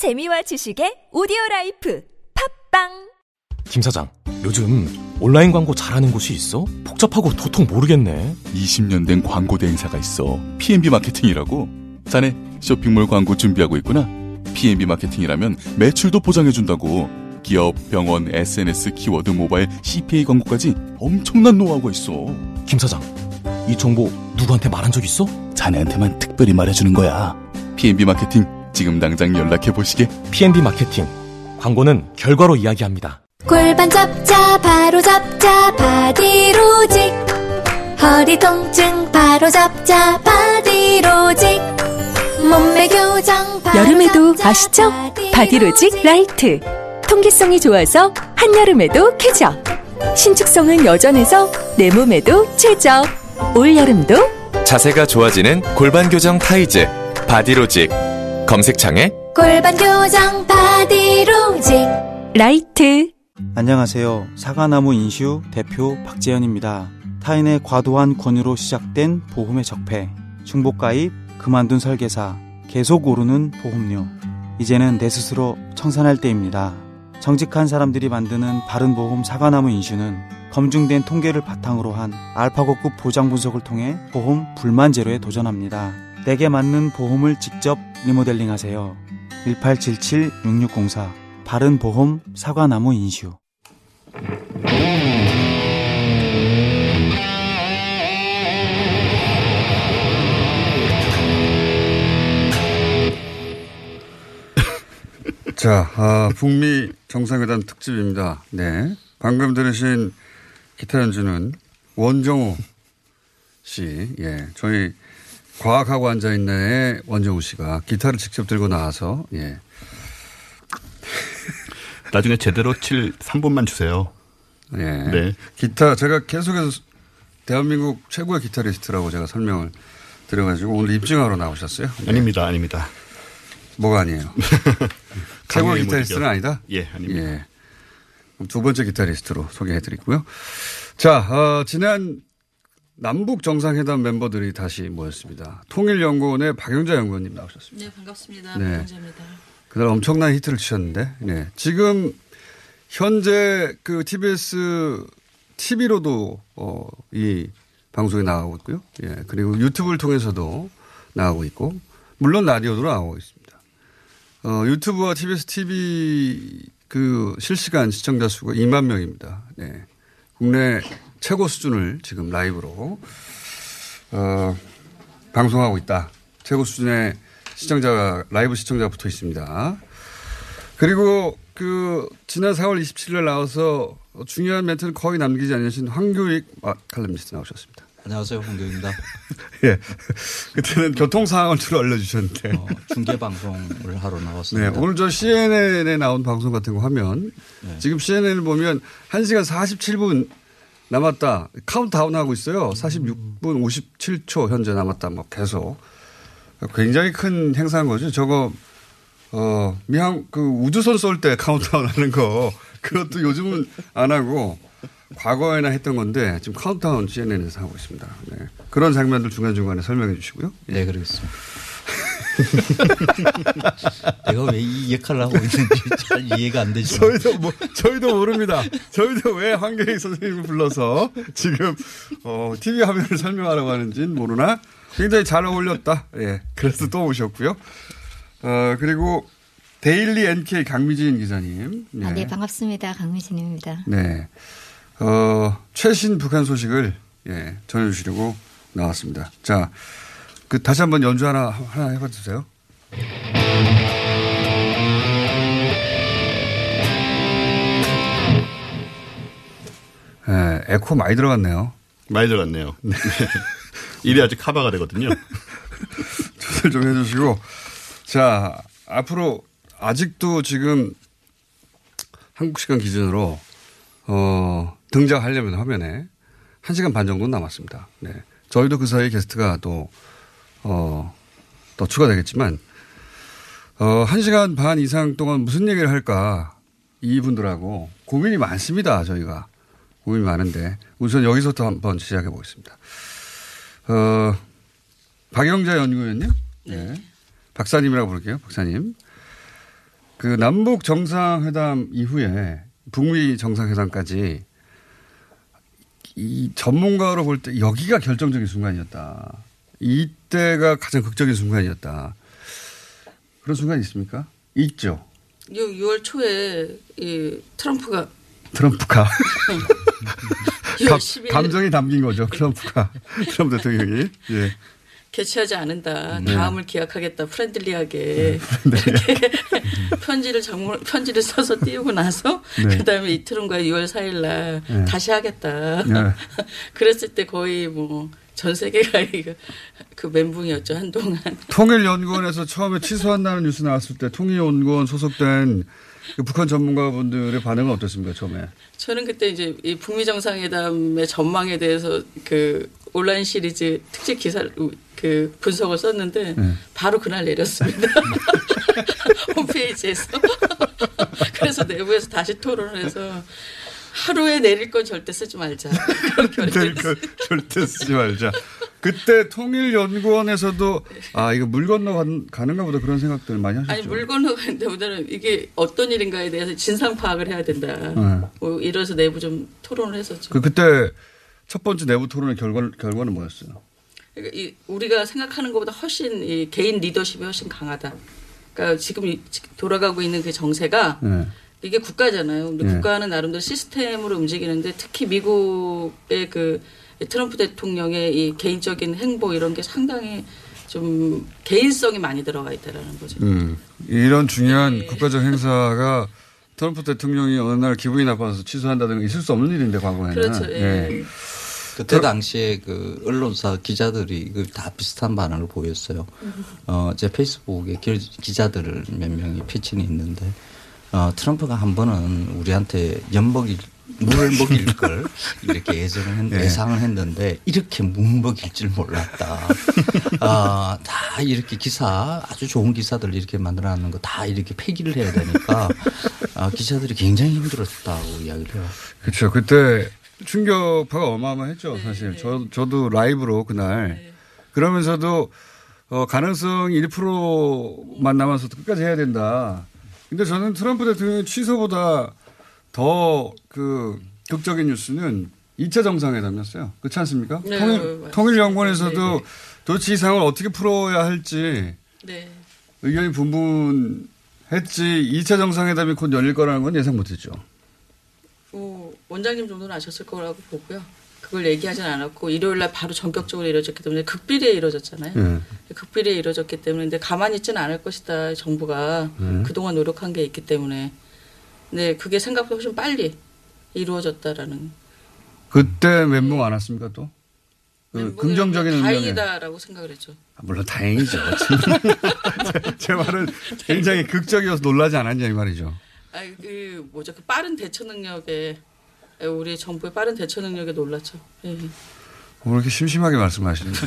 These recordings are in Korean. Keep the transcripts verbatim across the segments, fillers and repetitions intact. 재미와 지식의 오디오라이프 팝빵. 김 사장, 요즘 온라인 광고 잘하는 곳이 있어? 복잡하고 도통 모르겠네. 이십 년 된 광고 대행사가 있어. 피 앤 비 마케팅이라고. 자네 쇼핑몰 광고 준비하고 있구나. 피 앤 비 마케팅이라면 매출도 보장해준다고. 기업, 병원, 에스 엔 에스, 키워드, 모바일, 씨 피 에이 광고까지 엄청난 노하우가 있어. 김 사장, 이 정보 누구한테 말한 적 있어? 자네한테만 특별히 말해주는 거야. 피 앤 비 마케팅, 지금 당장 연락해보시게. 피 앤 비 마케팅, 광고는 결과로 이야기합니다. 골반 잡자 바로 잡자 바디로직. 허리 통증 바로 잡자 바디로직. 몸매 교정 바로 여름에도 잡자. 아시죠? 바디로직. 바디로직 라이트, 통기성이 좋아서 한여름에도 쾌적, 신축성은 여전해서 내 몸에도 최적, 올여름도 자세가 좋아지는 골반 교정 타이즈 바디로직. 검색창에 골반 교정 바디로직 라이트. 안녕하세요. 사과나무인슈 대표 박재현입니다. 타인의 과도한 권유로 시작된 보험의 적폐, 중복가입, 그만둔 설계사, 계속 오르는 보험료. 이제는 내 스스로 청산할 때입니다. 정직한 사람들이 만드는 바른보험 사과나무인슈는 검증된 통계를 바탕으로 한 알파고급 보장 분석을 통해 보험 불만 제로에 도전합니다. 내게 맞는 보험을 직접 리모델링하세요. 일팔칠칠 육육공사 바른보험 사과나무 인슈. 자, 아, 북미 정상회담 특집입니다. 네, 방금 들으신 기타 연주는 원종우 씨. 예, 저희 과학하고 앉아있네의 원종우 씨가 기타를 직접 들고 나와서, 예, 나중에 제대로 칠 삼 분만 주세요. 예. 네. 기타, 제가 계속해서 대한민국 최고의 기타리스트라고 제가 설명을 드려가지고 오늘 입증하러 나오셨어요. 네. 아닙니다. 아닙니다. 뭐가 아니에요? 최고의 기타리스트는 아니다? 예, 아닙니다. 예. 그럼 두 번째 기타리스트로 소개해드리고요. 자, 어, 지난 남북 정상회담 멤버들이 다시 모였습니다. 통일연구원의 박영자 연구원님 나오셨습니다. 네, 반갑습니다. 네. 박영자입니다. 그날 엄청난 히트를 치셨는데, 네. 지금 현재 그 티비에스 티비로도 어, 이 방송이 나가고 있고요. 예. 그리고 유튜브를 통해서도 나가고 있고, 물론 라디오도 나가고 있습니다. 어, 유튜브와 티비에스 티비 그 실시간 시청자 수가 이만 명입니다. 네. 국내 최고 수준을 지금 라이브로 어, 방송하고 있다. 최고 수준의 시청자가, 라이브 시청자가 붙어 있습니다. 그리고 그, 지난 사월 이십칠일 나와서 중요한 멘트는 거의 남기지 않으신 황교익 아, 칼럼니스트 나오셨습니다. 안녕하세요. 황교익입니다. 예. 그때는 교통 상황을 주로 알려주셨는데. 어, 중계방송을 하러 나왔습니다. 네. 오늘 저 씨엔엔에 나온 방송 같은 거 하면, 네. 지금 씨엔엔을 보면 한 시간 사십칠 분 남았다. 카운트다운 하고 있어요. 사십육 분 오십칠 초 현재 남았다. 뭐 계속. 굉장히 큰 행사인 거죠. 저거, 어, 미항, 그 우주선 쏠 때 카운트다운 하는 거, 그것도 요즘은 안 하고, 과거에나 했던 건데, 지금 카운트다운 씨엔엔에서 하고 있습니다. 네. 그런 장면들 중간중간에 설명해 주시고요. 네, 그러겠습니다. 내가 왜 이 역할을 하고 있는지 잘 이해가 안 되죠. 저희도, 뭐, 저희도 모릅니다. 저희도 왜 황교익 선생님을 불러서 지금, 어, 티비 화면을 설명하라고 하는지는 모르나, 굉장히 잘 어울렸다. 예. 그래서 또 오셨고요. 어, 그리고 데일리 엔케이 강미진 기자님. 네. 아, 네, 반갑습니다. 강미진입니다. 네. 어, 최신 북한 소식을, 예, 전해주시려고 나왔습니다. 자, 그 다시 한번 연주 하나, 하나 해봐 주세요. 예, 에코 많이 들어갔네요. 많이 들어갔네요. 네. 이래 아직 커버가 되거든요. 조절 좀 해주시고. 자, 앞으로 아직도 지금 한국 시간 기준으로 어, 등장하려면 화면에 한 시간 반 정도 남았습니다. 네. 저희도 그 사이에 게스트가 또, 어, 또 추가되겠지만, 어, 한 시간 반 이상 동안 무슨 얘기를 할까, 이분들하고 고민이 많습니다. 저희가 고민이 많은데 우선 여기서부터 한번 시작해 보겠습니다. 어, 박영자 연구위원님, 네. 박사님이라고 부를게요. 박사님, 그 남북 정상회담 이후에 북미 정상회담까지 이 전문가로 볼 때 여기가 결정적인 순간이었다. 이때가 가장 극적인 순간이었다. 그런 순간이 있습니까? 있죠. 유월 초에 이 트럼프가. 트럼프가. 감정이 담긴 거죠. 트럼프가. 트럼프 대통령이. 예. 개최하지 않는다. 네. 다음을 기약하겠다. 프렌들리하게. 네. 이렇게 편지를, 정문, 편지를 써서 띄우고 나서 네. 그다음에 이틀 후가 유월 사일 날 네. 다시 하겠다. 네. 그랬을 때 거의 뭐 전 세계가 그 멘붕이었죠. 한동안. 통일연구원에서 처음에 취소한다는 뉴스 나왔을 때 통일연구원 소속된 북한 전문가분들의 반응은 어땠습니까? 처음에. 저는 그때 이제 이 북미 정상회담의 전망에 대해서 그 온라인 시리즈 특집 기사를 그 분석을 썼는데 네. 바로 그날 내렸습니다. 홈페이지에서. 그래서 내부에서 다시 토론을 해서 하루에 내릴 건 절대 쓰지 말자. 내릴 건 절대 쓰지 말자. 그때 통일연구원에서도 아 이거 물 건너 가는가 보다 그런 생각들을 많이 하셨죠. 아니 물 건너 가는데보다는 이게 어떤 일인가에 대해서 진상 파악을 해야 된다. 네. 뭐 이래서 내부 좀 토론을 했었죠. 그 그때 첫 번째 내부 토론의 결과, 결과는 뭐였어요? 그러니까 이 우리가 생각하는 것보다 훨씬 이 개인 리더십이 훨씬 강하다. 그러니까 지금 돌아가고 있는 그 정세가 네. 이게 국가잖아요. 근데 네. 국가는 나름대로 시스템으로 움직이는데 특히 미국의 그 트럼프 대통령의 이 개인적인 행보 이런 게 상당히 좀 개인성이 많이 들어가 있다라는 거죠. 음, 이런 중요한 네. 국가적 행사가 트럼프 대통령이 어느 날 기분이 나빠서 취소한다든가 있을 수 없는 일인데 과거에는. 그렇죠. 네. 네. 그때 당시에 그 언론사 기자들이 다 비슷한 반응을 보였어요. 어, 제 페이스북에 기자들 몇 명이 피친이 있는데 어, 트럼프가 한 번은 우리한테 연먹일 물을 먹일 걸 이렇게 예상을 했는데, 네. 예상을 했는데 이렇게 물 먹일 줄 몰랐다. 아, 다 이렇게 기사 아주 좋은 기사들 이렇게 만들어놨는 거 다 이렇게 폐기를 해야 되니까 아, 기자들이 굉장히 힘들었다고 이야기를 해요. 그렇죠. 그때 충격파가 어마어마했죠. 네, 사실 네. 저, 저도 라이브로 그날 네. 그러면서도 어, 가능성 일 퍼센트만 남아서 끝까지 해야 된다. 근데 저는 트럼프 대통령의 취소보다 더 그 극적인 뉴스는 이 차 정상회담이었어요. 그렇지 않습니까? 네, 통일, 통일연구원에서도 네. 도대체 이 상황을 어떻게 풀어야 할지 네. 의견이 분분했지 이 차 정상회담이 곧 열릴 거라는 건 예상 못했죠. 오, 원장님 정도는 아셨을 거라고 보고요. 그걸 얘기하진 않았고 일요일 날 바로 전격적으로 이루어졌기 때문에 극비리에 이루어졌잖아요. 네. 극비리에 이루어졌기 때문에 근데 가만히 있지는 않을 것이다. 정부가 네. 그동안 노력한 게 있기 때문에 네, 그게 생각보다 훨씬 빨리 이루어졌다라는. 그때 멘붕 안 왔습니까 또? 그 긍정적인 의견에. 다행이다라고 생각을 했죠. 아, 물론 다행이죠. 제, 제 말은 굉장히 극적이어서 놀라지 않았냐 이 말이죠. 아, 그 뭐죠? 그 빠른 대처 능력에 우리 정부의 빠른 대처 능력에 놀랐죠. 예. 왜 이렇게 심심하게 말씀하시는데?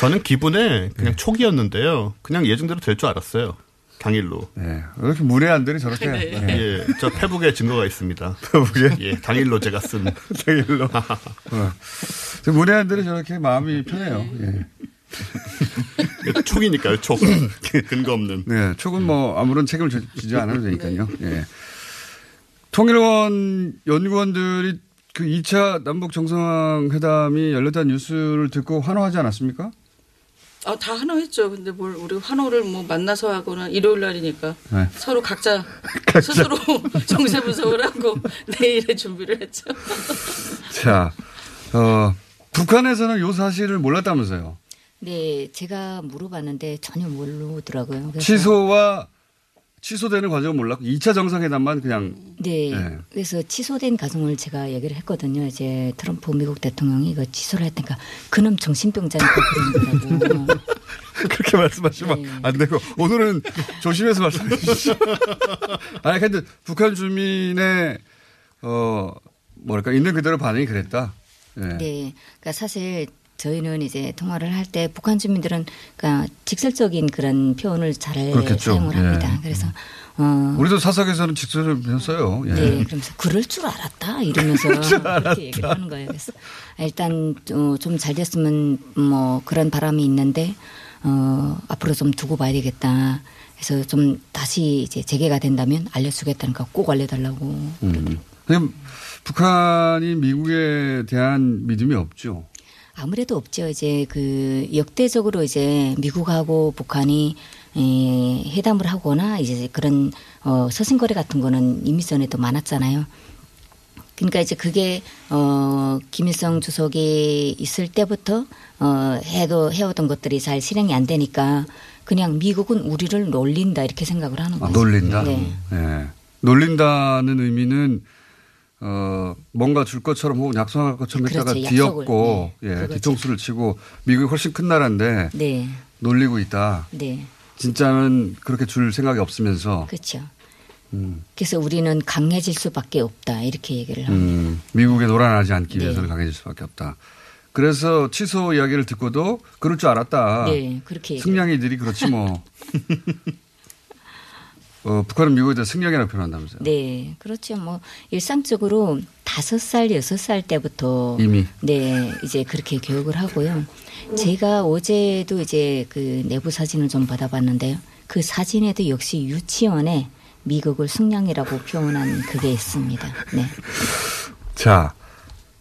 저는 기분에 그냥 네. 초기였는데요. 그냥 예정대로 될 줄 알았어요. 당일로. 네. 왜 이렇게 무례한들이 저렇게. 네. 네. 예. 저 페북에 증거가 있습니다. 페북에? 예. 당일로 제가 쓴. 당일로. 어. 저 무례한들이 저렇게 마음이 편해요. 예. 촉이니까요. 촉. 근거 없는. 네. 촉은 뭐 아무런 책임을 지지 않아도 되니까요. 네. 예. 통일원 연구원들이 그 이 차 남북 정상회담이 열렸다는 뉴스를 듣고 환호하지 않았습니까? 아, 다 환호했죠. 근데 뭘 우리 환호를 뭐 만나서 하거나 일요일 날이니까 네. 서로 각자, 각자 스스로 정세 분석을 하고 내일의 준비를 했죠. 자, 어, 북한에서는 요 사실을 몰랐다면서요? 네, 제가 물어봤는데 전혀 모르더라고요. 그래서. 취소와 취소되는 과정은 몰랐고 이 차 정상회담만 그냥. 네, 네. 그래서 취소된 가정을 제가 얘기를 했거든요. 이제 트럼프 미국 대통령이 이거 취소를 했다니까 그놈 정신병자니까 그런 거라고. 그렇게 말씀하시면 네. 안 되고 오늘은 조심해서 말씀해 주시죠. 아니 근데 북한 주민의 어 뭐랄까 있는 그대로 반응이 그랬다. 네, 네. 그러니까 사실. 저희는 이제 통화를 할 때 북한 주민들은 그러니까 직설적인 그런 표현을 잘 그렇겠죠. 사용을 합니다. 예. 그래서 어 우리도 사석에서는 직설을 써요. 예. 네, 그러면서 그럴 줄 알았다 이러면서 이렇게 얘기를 하는 거예요. 그래서 일단 좀 잘 됐으면 뭐 그런 바람이 있는데 어 앞으로 좀 두고 봐야 되겠다. 그래서 좀 다시 이제 재개가 된다면 알려주겠다니까 꼭 알려달라고. 음. 근데 북한이 미국에 대한 믿음이 없죠. 아무래도 없죠. 이제 그 역대적으로 이제 미국하고 북한이 회담을 하거나 이제 그런 어 서신거래 같은 거는 이미 전에도 많았잖아요. 그러니까 이제 그게 어 김일성 주석이 있을 때부터 어 해도 해오던 것들이 잘 실행이 안 되니까 그냥 미국은 우리를 놀린다 이렇게 생각을 하는 거죠. 아, 놀린다. 네. 네. 놀린다는 의미는. 어 뭔가 줄 것처럼 혹은 약속할 것처럼 했다가 그렇죠. 뒤엎고 네. 예, 뒤통수를 치고 미국이 훨씬 큰 나라인데 네. 놀리고 있다. 네. 진짜는 그렇게 줄 생각이 없으면서. 그렇죠. 음. 그래서 우리는 강해질 수밖에 없다 이렇게 얘기를 합니다. 음, 미국에 놀아나지 않기 위해서는 네. 강해질 수밖에 없다. 그래서 취소 이야기를 듣고도 그럴 줄 알았다. 네, 그렇게 승냥이들이 그렇지 뭐. 어, 북한은 미국에 대해 승냥이라고 표현한다면서요? 네, 그렇죠. 뭐 일상적으로 다섯 살, 여섯 살 때부터 이미 네 이제 그렇게 교육을 하고요. 제가 어제도 이제 그 내부 사진을 좀 받아봤는데요. 그 사진에도 역시 유치원에 미국을 승냥이라고 표현한 그게 있습니다. 네. 자,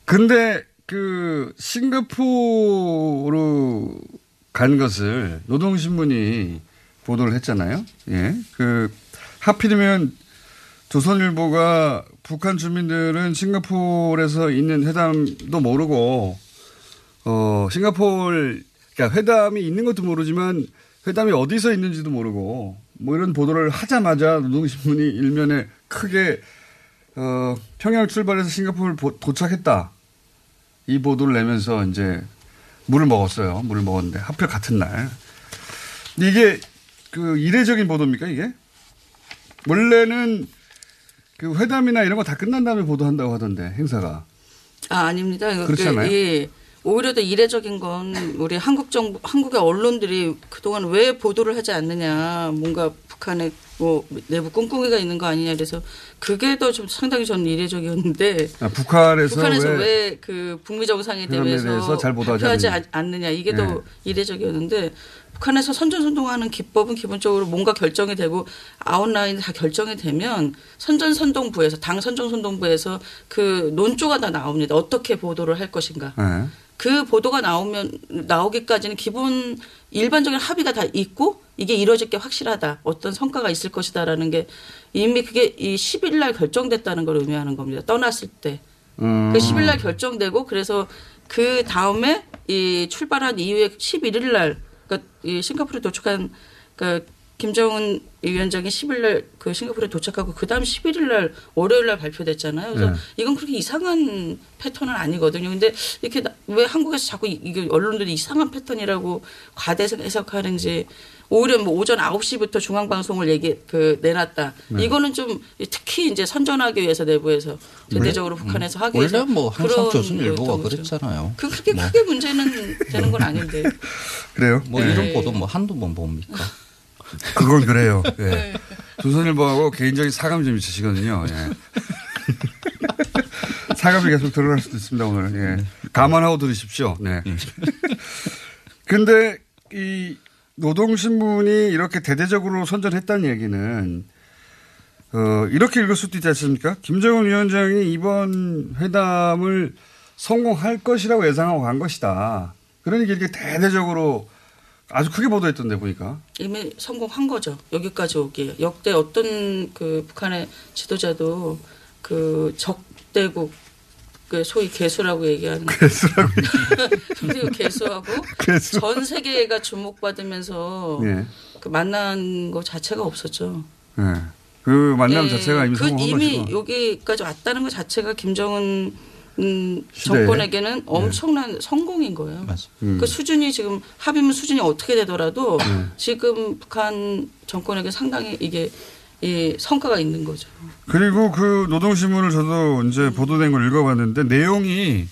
근데 그 싱가포르로 간 것을 노동신문이 보도를 했잖아요. 예, 그. 하필이면 조선일보가 북한 주민들은 싱가포르에서 있는 회담도 모르고 어 싱가포르 그러니까 회담이 있는 것도 모르지만 회담이 어디서 있는지도 모르고 뭐 이런 보도를 하자마자 노동신문이 일면에 크게 어 평양 출발해서 싱가포르 도착했다 이 보도를 내면서 이제 물을 먹었어요. 물을 먹었는데 하필 같은 날 이게 그 이례적인 보도입니까 이게? 원래는 그 회담이나 이런 거 다 끝난 다음에 보도한다고 하던데 행사가. 아 아닙니다. 그렇잖아요. 예, 오히려 더 이례적인 건 우리 한국 정부, 한국의 언론들이 그동안 왜 보도를 하지 않느냐. 뭔가 북한에 뭐 내부 꿍꿍이가 있는 거 아니냐. 그래서 그게 더 좀 상당히 저는 이례적이었는데. 아, 북한에서, 북한에서 왜 그 북미 정상에 대해서 잘 보도하지 않느냐. 이게 예. 더 이례적이었는데. 북한에서 선전선동하는 기법은 기본적으로 뭔가 결정이 되고 아웃라인 다 결정이 되면 선전선동부에서 당 선전선동부에서 그 논조가 다 나옵니다. 어떻게 보도를 할 것인가. 네. 그 보도가 나오면 나오기까지는 기본 일반적인 합의가 다 있고 이게 이루어질 게 확실하다. 어떤 성과가 있을 것이다라는 게 이미 그게 이 십 일 날 결정됐다는 걸 의미하는 겁니다. 떠났을 때. 음. 그 십 일 날 결정되고 그래서 그 다음에 이 출발한 이후에 십일 일 날 그러니까 이 싱가포르에 도착한 그러니까 김정은 위원장이 십일 일 그 싱가포르에 도착하고 그 다음 십일 일 날 월요일날 발표됐잖아요. 그래서 네. 이건 그렇게 이상한 패턴은 아니거든요. 그런데 이렇게 왜 한국에서 자꾸 이게 언론들이 이상한 패턴이라고 과대해석 해석하는지 오히려 뭐 오전 아홉 시부터 중앙방송을 얘기 그 내놨다. 네. 이거는 좀 특히 이제 선전하기 위해서 내부에서 대대적으로 북한에서 하기 위해서 원래 뭐 항상 조선일보가 그랬잖아요. 그 그렇게 뭐. 크게 문제는 되는 건 아닌데. 그래요? 뭐 네. 이런 보도 뭐 한두 번 봅니까? 그건 그래요. 예. 조선일보하고 개인적인 사감 좀 있으시거든요. 예. 사감이 계속 드러날 수도 있습니다 오늘. 예. 감안하고 들으십시오. 네. 그런데 이 노동신문이 이렇게 대대적으로 선전했다는 얘기는 어, 이렇게 읽을 수도 있지 않습니까? 김정은 위원장이 이번 회담을 성공할 것이라고 예상하고 간 것이다. 그러니까 이렇게 대대적으로. 아주 크게 보도했던데 보니까. 이미 성공한 거죠. 여기까지 오기에. 역대 어떤 그 북한의 지도자도 그 적대국 그 소위 개수라고 얘기하는. 개수라고 얘기하는. 개수하고 개수. 전 세계가 주목받으면서 네. 그 만난 거 자체가 없었죠. 네. 그 만남 네. 자체가 이미 그 성공한 것이고. 이미 것이고. 여기까지 왔다는 것 자체가 김정은 음, 정권에게는 엄청난 네. 성공인 거예요. 맞습니다. 음. 그 수준이 지금 합의문 수준이 어떻게 되더라도 네. 지금 북한 정권에게 상당히 이게 이 성과가 있는 거죠. 그리고 그 노동신문을 저도 이제 보도된 걸 읽어봤는데 내용이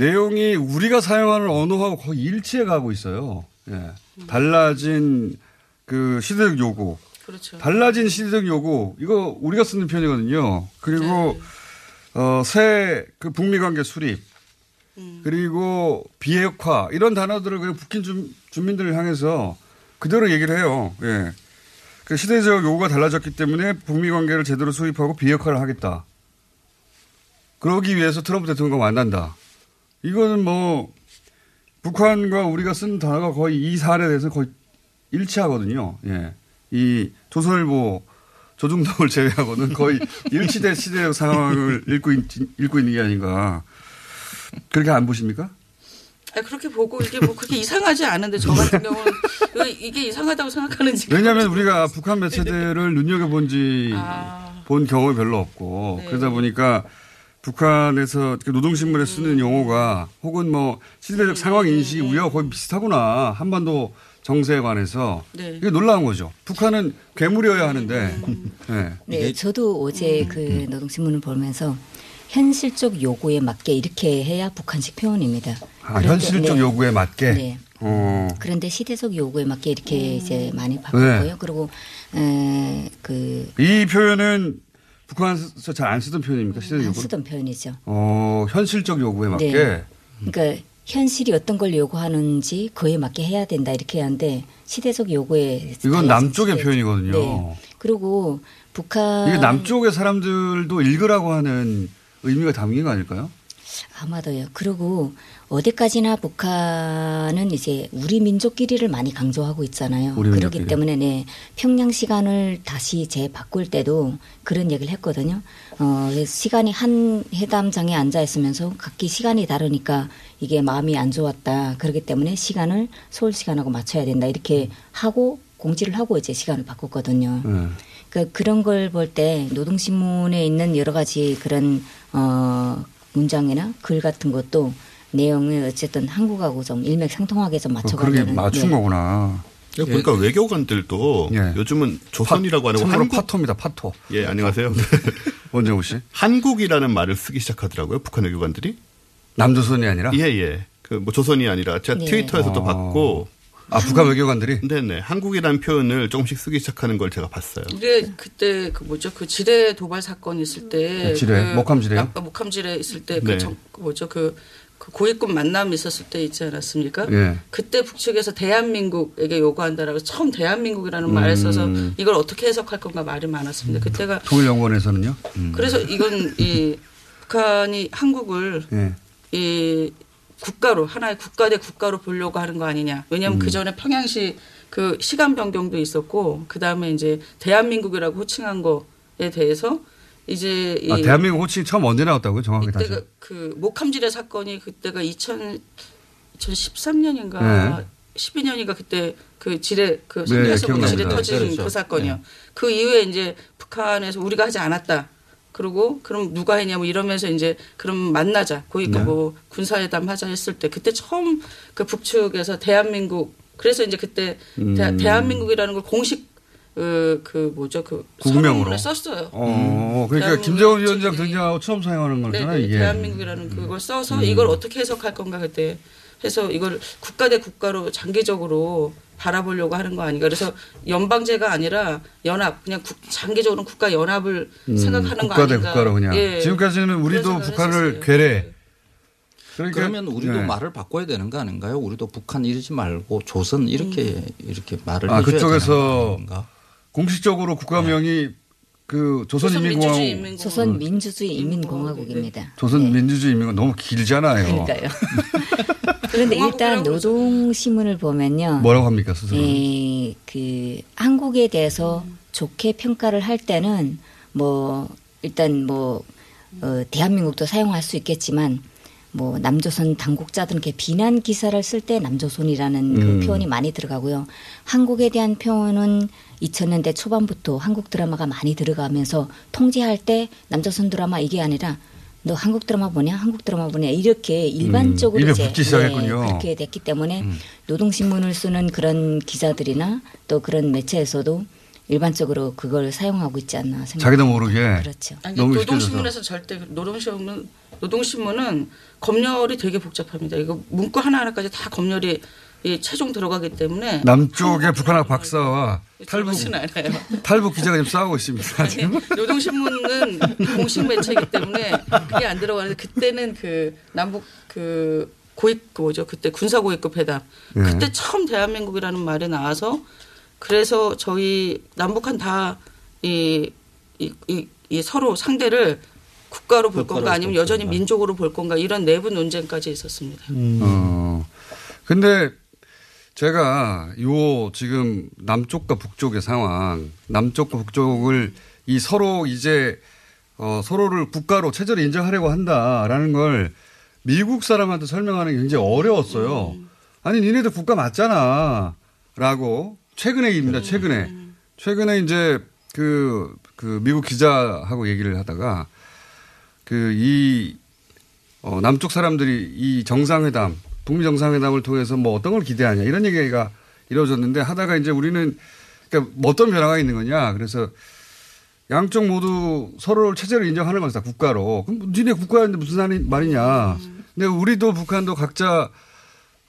내용이 우리가 사용하는 언어하고 거의 일치해 가고 있어요. 예. 달라진 그 시대적 요구. 그렇죠. 달라진 시대적 요구. 이거 우리가 쓰는 표현이거든요. 그리고 네. 어, 새 그 북미 관계 수립 음. 그리고 비핵화 이런 단어들을 그냥 북한 주민들을 향해서 그대로 얘기를 해요. 예. 그 시대적 요구가 달라졌기 때문에 북미 관계를 제대로 수립하고 비핵화를 하겠다. 그러기 위해서 트럼프 대통령과 만난다. 이거는 뭐 북한과 우리가 쓴 단어가 거의 이 사례에 대해서 거의 일치하거든요. 예. 이 조선일보 조중동을 제외하고는 거의 일치된 시대의 상황을 읽고, 있, 읽고 있는 게 아닌가. 그렇게 안 보십니까? 아 그렇게 보고 이게 뭐 그렇게 이상하지 않은데 저 같은 경우는 이게 이상하다고 생각하는지. 왜냐하면 우리가 북한 매체들을 눈여겨본 지 본 아. 경험이 별로 없고 네. 그러다 보니까 북한에서 노동신문에 쓰는 음. 용어가 혹은 뭐 시대적 상황 인식이 네. 우리와 거의 비슷하구나. 한반도 정세에 관해서 네. 이게 놀라운 거죠. 북한은 괴물이어야 하는데. 네, 네 저도 어제 음. 그 노동신문을 보면서 현실적 요구에 맞게 이렇게 해야 북한식 표현입니다. 아, 그런데, 현실적 네. 요구에 맞게. 네. 어. 그런데 시대적 요구에 맞게 이렇게 음. 이제 많이 바꿨고요. 네. 그리고 에, 그 이 표현은 북한에서 잘 안 쓰던 표현입니까? 시대적 요구. 안 쓰던 표현이죠. 어, 현실적 요구에 맞게. 네. 그러니까. 현실이 어떤 걸 요구하는지 그에 맞게 해야 된다 이렇게 하는데 시대적 요구에 이건 남쪽의 시대적. 표현이거든요. 네. 그리고 북한 이게 남쪽의 사람들도 읽으라고 하는 의미가 담긴 거 아닐까요? 아마도요. 그리고 어디까지나 북한은 이제 우리 민족끼리를 많이 강조하고 있잖아요. 그렇기 때문에 네, 평양 시간을 다시 재바꿀 때도 그런 얘기를 했거든요. 어, 시간이 한 회담장에 앉아 있으면서 각기 시간이 다르니까 이게 마음이 안 좋았다. 그렇기 때문에 시간을 서울 시간하고 맞춰야 된다. 이렇게 하고 공지를 하고 이제 시간을 바꿨거든요. 음. 그러니까 그런 걸 볼 때 노동신문에 있는 여러 가지 그런 어, 문장이나 글 같은 것도 내용을 어쨌든 한국하고 좀 일맥상통하게 좀 맞춰가는. 그렇게 맞춘 예. 거구나. 예. 그러니까 외교관들도 예. 요즘은 조선이라고 하는 참고로 한국... 파토입니다. 파토. 예, 안녕하세요. 원종우 씨. 한국이라는 말을 쓰기 시작하더라고요. 북한 외교관들이. 남조선이 아니라. 예, 예. 그 뭐 조선이 아니라 제가 네. 트위터에서도 아. 봤고. 아, 북한 외교관들이? 네네. 한국이라는 표현을 조금씩 쓰기 시작하는 걸 제가 봤어요. 이게 그때 그 뭐죠? 그 지뢰 도발 사건 있을 때. 지뢰, 그 목함지뢰요? 목함지뢰 있을 때 그 네. 뭐죠? 그, 그 고위급 만남이 있었을 때 있지 않았습니까? 네. 그때 북측에서 대한민국에게 요구한다라고 처음 대한민국이라는 음. 말을 써서 이걸 어떻게 해석할 건가 말이 많았습니다. 그때가. 통일연구원에서는요? 음. 그래서 이건 이 북한이 한국을 네. 이 국가로 하나의 국가 대 국가로 보려고 하는 거 아니냐. 왜냐하면 음. 그 전에 평양시 그 시간 변경도 있었고 그 다음에 이제 대한민국이라고 호칭한 거에 대해서 이제 아, 이 대한민국 호칭 처음 언제 나왔다고요? 정확히 다시. 그때가 그 목함지뢰 사건이 그때가 이천십삼 년인가 네. 십이 년인가 그때 그 지뢰 그 선교사고 네, 지뢰 터진 그렇죠. 그 사건이요. 네. 그 이후에 이제 북한에서 우리가 하지 않았다. 그리고 그럼 누가 했냐 뭐 이러면서 이제 그럼 만나자 고위급 네. 뭐 군사회담 하자 했을 때 그때 처음 그 북측에서 대한민국 그래서 이제 그때 음. 대, 대한민국이라는 걸 공식 그, 그 뭐죠 그 국명으로 썼어요. 어, 음. 그러니까 김정은 위원장 등장하고 처음 사용하는 거잖아요. 이게 대한민국이라는 그걸 써서 음. 이걸 어떻게 해석할 건가 그때 해서 이걸 국가 대 국가로 장기적으로 바라보려고 하는 거 아닌가. 그래서 연방제가 아니라 연합 그냥 국, 장기적으로는 국가 연합을 음, 생각하는 거 아닌가. 국가 대 국가로 그냥. 예. 지금까지는 우리도 북한을 했었어요. 괴뢰. 그러니까, 그러면 우리도 네. 말을 바꿔야 되는 거 아닌가요? 우리도 북한 이러지 말고 조선 이렇게 음. 이렇게 말을 아, 해줘야 그쪽에서 되는 거 공식적으로 국가명이 네. 그 조선인민공화국. 조선민주주의인민공화국입니다. 조선민주주의인민공화국 너무 길잖아요. 그러니까요. 그런데 일단 노동신문을 보면요. 뭐라고 합니까 스스로? 그 한국에 대해서 음. 좋게 평가를 할 때는 뭐 일단 뭐 어, 대한민국도 사용할 수 있겠지만 뭐 남조선 당국자들 이렇게 비난 기사를 쓸 때 남조선이라는 음. 그 표현이 많이 들어가고요. 한국에 대한 표현은 이천 년대 초반부터 한국 드라마가 많이 들어가면서 통제할 때 남조선 드라마 이게 아니라 너 한국 드라마 보냐? 한국 드라마 보냐? 이렇게 일반적으로 음, 이제 네, 그렇게 됐기 때문에 음. 노동신문을 쓰는 그런 기자들이나 또 그런 매체에서도 일반적으로 그걸 사용하고 있지 않나 생각합니다. 자기도 모르게. 그렇죠. 아니, 노동신문에서 절대 노동신문 노동신문은 검열이 되게 복잡합니다. 이거 문구 하나 하나까지 다 검열이 예, 최종 들어가기 때문에 남쪽의 북한학 박사와 탈북 탈북 기자가 지금 싸우고 있습니다. 아니, 노동신문은 공식 매체이기 때문에 그게 안 들어가는데 그때는 그 남북 그 고위급 뭐죠? 그때 군사고위급 회담. 예. 그때 처음 대한민국이라는 말이 나와서 그래서 저희 남북한 다 이, 이, 이, 이 서로 상대를 국가로 볼 건가 아니면 여전히 겁니다. 민족으로 볼 건가 이런 내부 논쟁까지 있었습니다. 음. 어. 근데 제가 요 지금 남쪽과 북쪽의 상황, 남쪽과 북쪽을 이 서로 이제 어 서로를 국가로 체제를 인정하려고 한다라는 걸 미국 사람한테 설명하는 게 굉장히 어려웠어요. 음. 아니 니네들 국가 맞잖아라고 최근에입니다. 음. 최근에 최근에 이제 그, 그 미국 기자하고 얘기를 하다가 그 이 어 남쪽 사람들이 이 정상회담 북미 정상회담을 통해서 뭐 어떤 걸 기대하냐 이런 얘기가 이루어졌는데 하다가 이제 우리는 그러니까 어떤 변화가 있는 거냐 그래서 양쪽 모두 서로를 체제를 인정하는 것이다 국가로 그럼 니네 국가인데 무슨 말이냐 근데 우리도 북한도 각자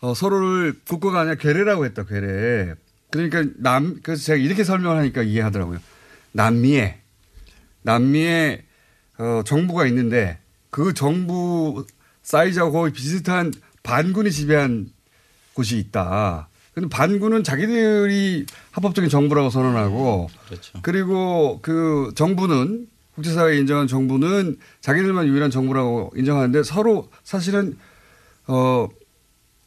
어 서로를 국가가 아니라 괴뢰라고 했다 괴뢰 그러니까 남 그래서 제가 이렇게 설명을 하니까 이해하더라고요 남미에 남미에 어 정부가 있는데 그 정부 사이즈하고 거의 비슷한 반군이 지배한 곳이 있다. 근데 반군은 자기들이 합법적인 정부라고 선언하고, 그렇죠. 그리고 그 정부는 국제사회에 인정한 정부는 자기들만 유일한 정부라고 인정하는데 서로 사실은 어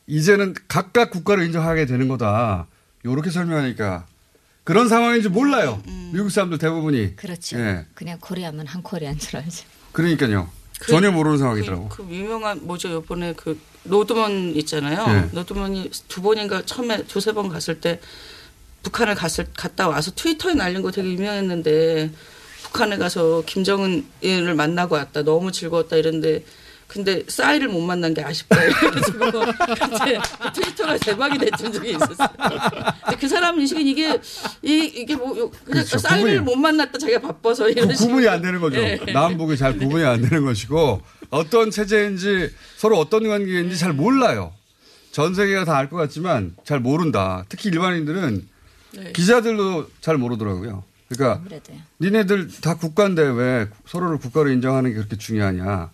이제는 각각 국가를 인정하게 되는 거다. 이렇게 설명하니까 그런 상황인지 몰라요. 음. 미국 사람들 대부분이 그렇죠. 예. 그냥 코리아면 한 코리아인 줄 알죠. 그러니까요. 그, 전혀 모르는 상황이더라고. 그, 그 유명한 뭐죠? 요번에 그 노드먼 있잖아요. 네. 노드먼이 두 번인가 처음에 두세 번 갔을 때 북한을 갔을, 갔다 와서 트위터에 날린 거 되게 유명했는데 북한에 가서 김정은을 만나고 왔다. 너무 즐거웠다 이랬는데 근데 싸이를 못 만난 게 아쉽다. 그래서 트위터가 대박이 됐던 적이 있었어요. 근데 그 사람 인식은 이게 이, 이게 뭐 그냥 그렇죠. 싸이를 구분이, 못 만났다 자기가 바빠서 이런 식으로. 구분이 안 되는 거죠. 네. 남북이 잘 구분이 안 되는 것이고 어떤 체제인지 서로 어떤 관계인지 잘 몰라요. 전 세계가 다 알 것 같지만 잘 모른다. 특히 일반인들은 네. 기자들도 잘 모르더라고요. 그러니까 아무래도요. 니네들 다 국가인데 왜 서로를 국가로 인정하는 게 그렇게 중요하냐.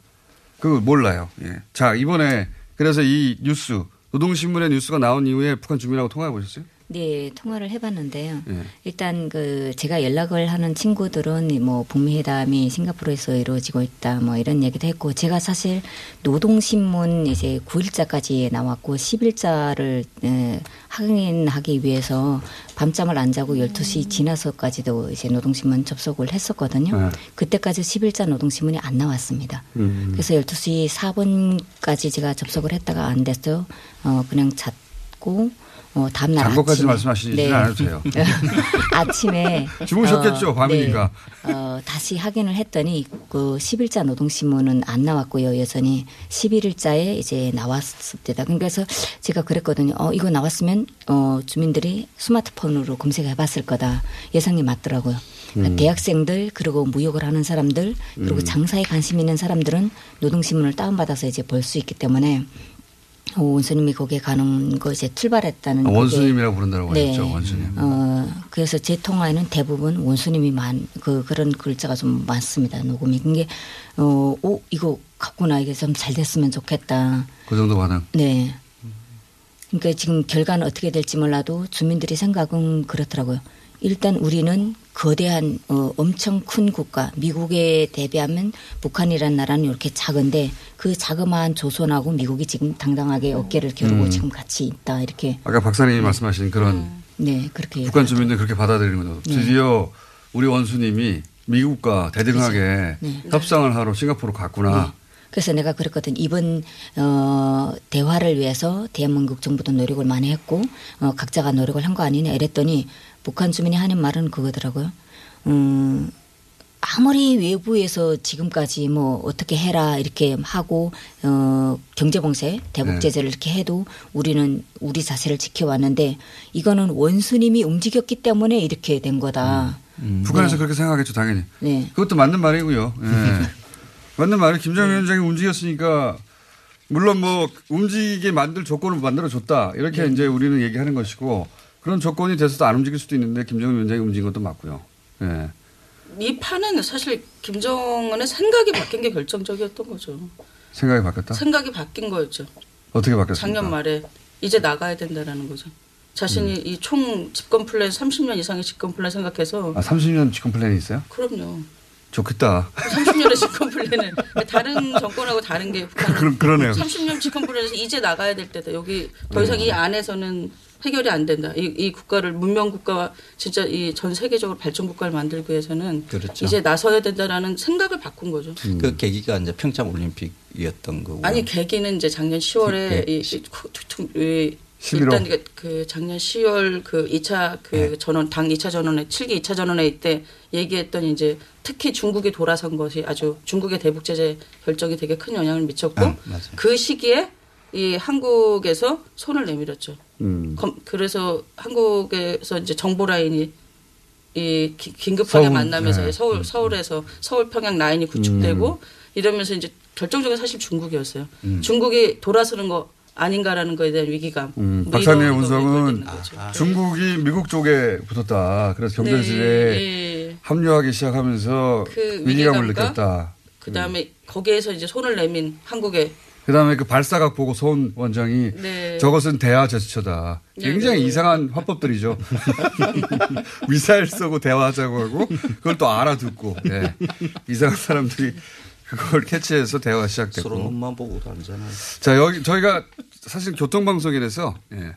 그거 몰라요. 예. 자, 이번에 그래서 이 뉴스, 노동신문의 뉴스가 나온 이후에 북한 주민하고 통화해 보셨어요? 네, 통화를 해봤는데요. 예. 일단 그 제가 연락을 하는 친구들은 뭐 북미 회담이 싱가포르에서 이루어지고 있다, 뭐 이런 얘기도 했고, 제가 사실 노동신문 이제 구일자까지 나왔고 십일자를 예, 확인하기 위해서 밤잠을 안 자고 열두 시 지나서까지도 이제 노동신문 접속을 했었거든요. 네. 그때까지 십일자 노동신문이 안 나왔습니다. 음. 그래서 열두 시 사 분까지 제가 접속을 했다가 안 됐어요. 어, 그냥 잤고, 어, 다음날 아침에. 잔것까지 말씀하시지 네. 않아도 돼요. 아침에. 주무셨겠죠, 어, 밤이니까. 네. 어, 다시 확인을 했더니 그 십일자 노동신문은 안 나왔고요. 여전히 십일일자에 이제 나왔을 때다. 그래서 제가 그랬거든요. 어, 이거 나왔으면 어, 주민들이 스마트폰으로 검색해 봤을 거다. 예상이 맞더라고요. 그러니까 음. 대학생들 그리고 무역을 하는 사람들 그리고 음. 장사에 관심 있는 사람들은 노동신문을 다운받아서 이제 볼 수 있기 때문에 오, 원수님이 거기에 가는 거 이제 출발했다는 거죠. 아, 원수님이라고 부른다고 네. 하셨죠, 원수님. 어, 그래서 제 통화에는 대부분 원수님이 만, 그, 그런 글자가 좀 많습니다, 녹음이. 그게, 어, 오, 이거 갔구나. 이게 좀 잘 됐으면 좋겠다. 그 정도 반응? 네. 그러니까 지금 결과는 어떻게 될지 몰라도 주민들의 생각은 그렇더라고요. 일단 우리는 거대한 어, 엄청 큰 국가 미국에 대비하면 북한이라는 나라는 이렇게 작은데 그 자그마한 조선하고 미국이 지금 당당하게 어깨를 겨루고 음. 지금 같이 있다 이렇게 아까 박사님이 네. 말씀하신 그런 음. 네, 그렇게 북한 주민들 그렇게 받아들이는 거죠. 네. 드디어 우리 원수님이 미국과 대등하게 네. 협상을 하러 싱가포르 갔구나. 네. 그래서 내가 그랬거든. 이번 어, 대화를 위해서 대한민국 정부도 노력을 많이 했고 어, 각자가 노력을 한 거 아니냐 이랬더니 북한 주민이 하는 말은 그거더라고요. 음, 아무리 외부에서 지금까지 뭐 어떻게 해라 이렇게 하고 어, 경제봉쇄, 대북제재를 네. 이렇게 해도 우리는 우리 자세를 지켜왔는데 이거는 원수님이 움직였기 때문에 이렇게 된 거다. 음. 음. 북한에서 네. 그렇게 생각했죠. 당연히. 네. 그것도 맞는 말이고요. 네. 맞는 말이에요. 김정은 네. 위원장이 움직였으니까 물론 뭐 움직이게 만들 조건을 만들어줬다. 이렇게 네. 이제 우리는 얘기하는 것이고 그런 조건이 돼서도 안 움직일 수도 있는데 김정은 위원장이 움직인 것도 맞고요. 예. 이 판은 사실 김정은의 생각이 바뀐 게 결정적이었던 거죠. 생각이 바뀌었다? 생각이 바뀐 거였죠. 어떻게 바뀌었습니까? 작년 말에 이제 나가야 된다라는 거죠. 자신이 음. 이 총 집권 플랜 삼십 년 이상의 집권 플랜 생각해서. 아, 삼십 년 집권 플랜이 있어요? 그럼요. 좋겠다. 삼십 년의 집권 플랜은 다른 정권하고 다른 게. 그럼 그러네요. 삼십 년 집권 플랜에서 이제 나가야 될 때다. 여기 더 이상 음. 이 안에서는 해결이 안 된다. 이, 이 국가를 문명 국가와 진짜 이 전 세계적으로 발전 국가를 만들기 위해서는 그렇죠. 이제 나서야 된다라는 생각을 바꾼 거죠. 음. 그 계기가 이제 평창 올림픽이었던 거고. 아니 계기는 이제 작년 시월에 이, 이, 십일호. 일단 그 작년 시월 그 이 차 그 네. 전원 당 이 차 전원회 칠 기 이 차 전원회 이때 얘기했던 이제 특히 중국이 돌아선 것이 아주 중국의 대북 제재 결정이 되게 큰 영향을 미쳤고 아, 그 시기에 이 한국에서 손을 내밀었죠. 음. 검, 그래서 한국에서 이제 정보 라인이 이 기, 긴급하게 서울, 만나면서 네. 서울 서울에서 서울 평양 라인이 구축되고 음. 이러면서 이제 결정적인 사실 중국이었어요. 음. 중국이 돌아서는 거 아닌가라는 거에 대한 위기감. 음, 박사님의 분석은 아, 중국이 미국 쪽에 붙었다. 그래서 경전실에 네, 네. 합류하기 시작하면서 그 위기감을 느꼈다. 그다음에 음. 거기에서 이제 손을 내민 한국에. 그다음에 그 발사각 보고 손 원장이 네. 저것은 대화 제스처다. 굉장히 네, 네. 이상한 화법들이죠. 미사일 쏘고 대화하자고 하고 그걸 또 알아듣고. 네. 이상한 사람들이. 그걸 캐치해서 대화가 시작됐고. 서로 눈만 보고 다니잖아요. 자, 여기, 저희가 사실 교통방송이라서, 예.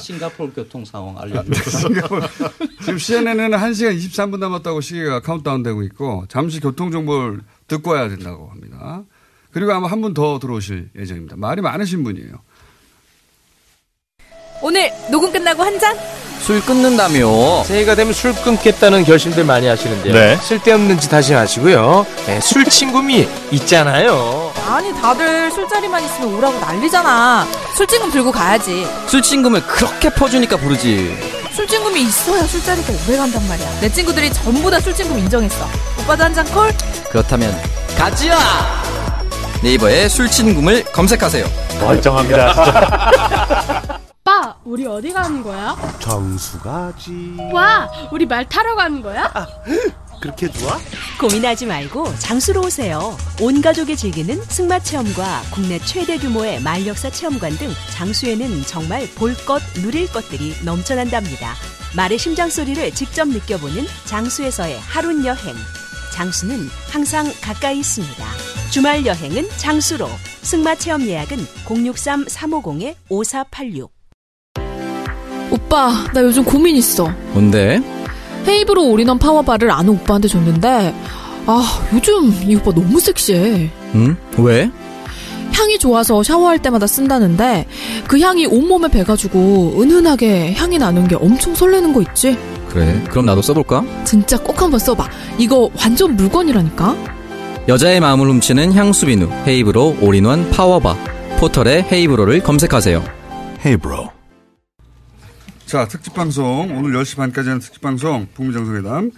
싱가포르 교통 상황 알려주세요. 싱가포르. 지금 씨엔엔에는 한 시간 이십삼 분 남았다고 시계가 카운트다운 되고 있고, 잠시 교통정보를 듣고 와야 된다고 합니다. 그리고 아마 한 분 더 들어오실 예정입니다. 말이 많으신 분이에요. 오늘 녹음 끝나고 한 잔? 술 끊는다며. 새해가 되면 술 끊겠다는 결심들 많이 하시는데요. 네. 쓸데없는 짓 하지 마시고요. 네, 술 친구미 있잖아요. 아니 다들 술자리만 있으면 오라고 난리잖아. 술친금 들고 가야지. 술친금을 그렇게 퍼주니까 부르지. 술친금이 있어야 술자리가 오래간단 말이야. 내 친구들이 전부 다 술친금 인정했어. 오빠도 한 잔 콜? 그렇다면 가지야. 네이버에 술친금을 검색하세요. 멀쩡합니다 진짜. 오빠, 우리 어디 가는 거야? 정수 가지. 와, 우리 말 타러 가는 거야? 아, 그렇게 좋아? 고민하지 말고 장수로 오세요. 온 가족이 즐기는 승마 체험과 국내 최대 규모의 말 역사 체험관 등 장수에는 정말 볼 것, 누릴 것들이 넘쳐난답니다. 말의 심장 소리를 직접 느껴보는 장수에서의 하룬 여행. 장수는 항상 가까이 있습니다. 주말 여행은 장수로. 승마 체험 예약은 공육삼 삼오공 오사팔육. 오빠, 나 요즘 고민 있어. 뭔데? 헤이브로 올인원 파워바를 아는 오빠한테 줬는데 아, 요즘 이 오빠 너무 섹시해. 응? 왜? 향이 좋아서 샤워할 때마다 쓴다는데 그 향이 온몸에 배가지고 은은하게 향이 나는 게 엄청 설레는 거 있지? 그래, 그럼 나도 써볼까? 진짜 꼭 한번 써봐. 이거 완전 물건이라니까. 여자의 마음을 훔치는 향수 비누 헤이브로 올인원 파워바. 포털에 헤이브로를 검색하세요. 헤이브로. 자, 특집방송 오늘 열 시 반까지 하는 특집방송 북미정상회담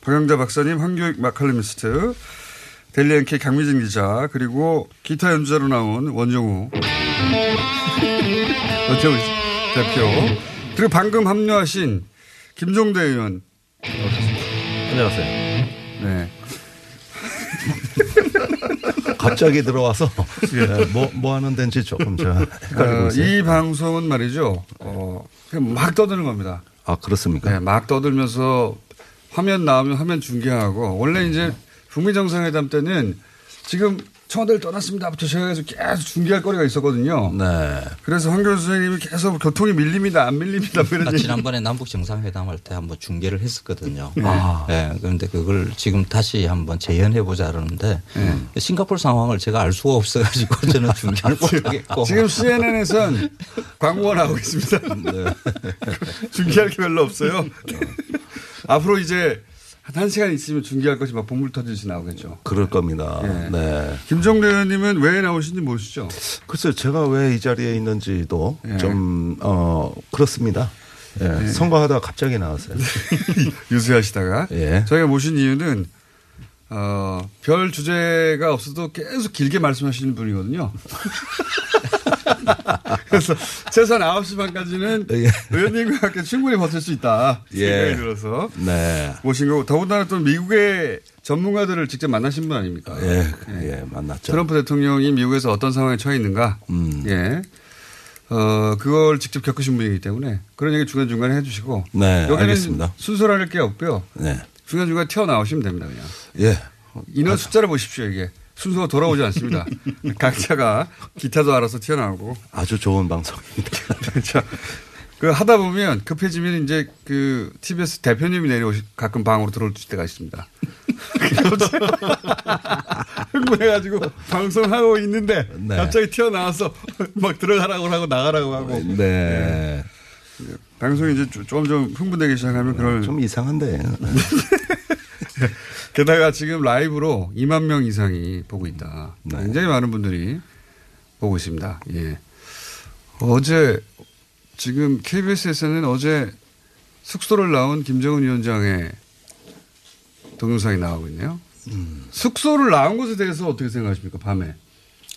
박영자 박사님, 황교익 칼럼니스트, 데일리 엔케이 강미진 기자, 그리고 기타 연주자로 나온 원종우 대표, 그리고 방금 합류하신 김종대 의원. 안녕하세요. 네. 갑자기 들어와서 예, 뭐, 뭐 하는 데인지 조금 제가 헷갈리고 어, 있어요. 이 방송은 말이죠. 어, 그냥 막 떠드는 겁니다. 아, 그렇습니까? 네, 막 떠들면서 화면 나오면 화면 중계하고 원래 음. 이제 북미 정상회담 때는 지금 청와대를 떠났습니다부터 시작해서 계속 중계할 거리가 있었거든요. 네. 그래서 황교익 선생님이 계속 교통이 밀립니다, 안 밀립니다. 그러니까 지난번에 남북 정상회담 할 때 한번 중계를 했었거든요. 네. 아. 네. 그런데 그걸 지금 다시 한번 재현해 보자 그러는데 음. 싱가포르 상황을 제가 알 수가 없어가지고 저는 중계를 못하겠고. 지금 씨엔엔에선 광고가 나오고 있습니다. 네. 중계할 게 별로 없어요. 네. 앞으로 이제. 한 시간 있으면 중계할 것이 막 봄물 터지듯이 나오겠죠. 그럴 겁니다. 네. 네. 김종대 의원님은 왜 나오신지 모르시죠? 글쎄요, 제가 왜 이 자리에 있는지도 네. 좀, 어, 그렇습니다. 예. 네. 선거하다가 갑자기 나왔어요. 유세하시다가. 예. 저희가 모신 이유는, 어, 별 주제가 없어도 계속 길게 말씀하시는 분이거든요. 그래서 최소한 아홉 시 반까지는 예. 의원님과 함께 충분히 버틸 수 있다. 예. 들어서 네. 오신 거고 더군다나 또 미국의 전문가들을 직접 만나신 분 아닙니까? 예. 예. 예. 만났죠. 트럼프 대통령이 미국에서 어떤 상황에 처해 있는가. 음. 예. 어, 그걸 직접 겪으신 분이기 때문에 그런 얘기 중간중간에 해 주시고. 네. 여기는 알겠습니다. 순서랄 게 없고요. 네. 중간중간에 튀어나오시면 됩니다. 그냥. 예. 인원 맞아. 숫자를 보십시오. 이게. 순서가 돌아오지 않습니다. 각자가 기타도 알아서 튀어나오고. 아주 좋은 방송입니다. 자, 그 하다 보면 급해지면 이제 그 티비에스 대표님이 내려오시 가끔 방으로 들어올 때가 있습니다. 흥분해가지고 방송하고 있는데 네. 갑자기 튀어나와서 막 들어가라고 하고 나가라고 하고. 네. 네. 방송이 이제 조금 좀 흥분되기 시작하면 그럴. 좀 이상한데. 게다가 지금 라이브로 이만 명 이상이 보고 있다. 네. 굉장히 많은 분들이 보고 있습니다. 예. 어제 지금 케이비에스에서는 어제 숙소를 나온 김정은 위원장의 동영상이 나오고 있네요. 음. 숙소를 나온 것에 대해서 어떻게 생각하십니까? 밤에.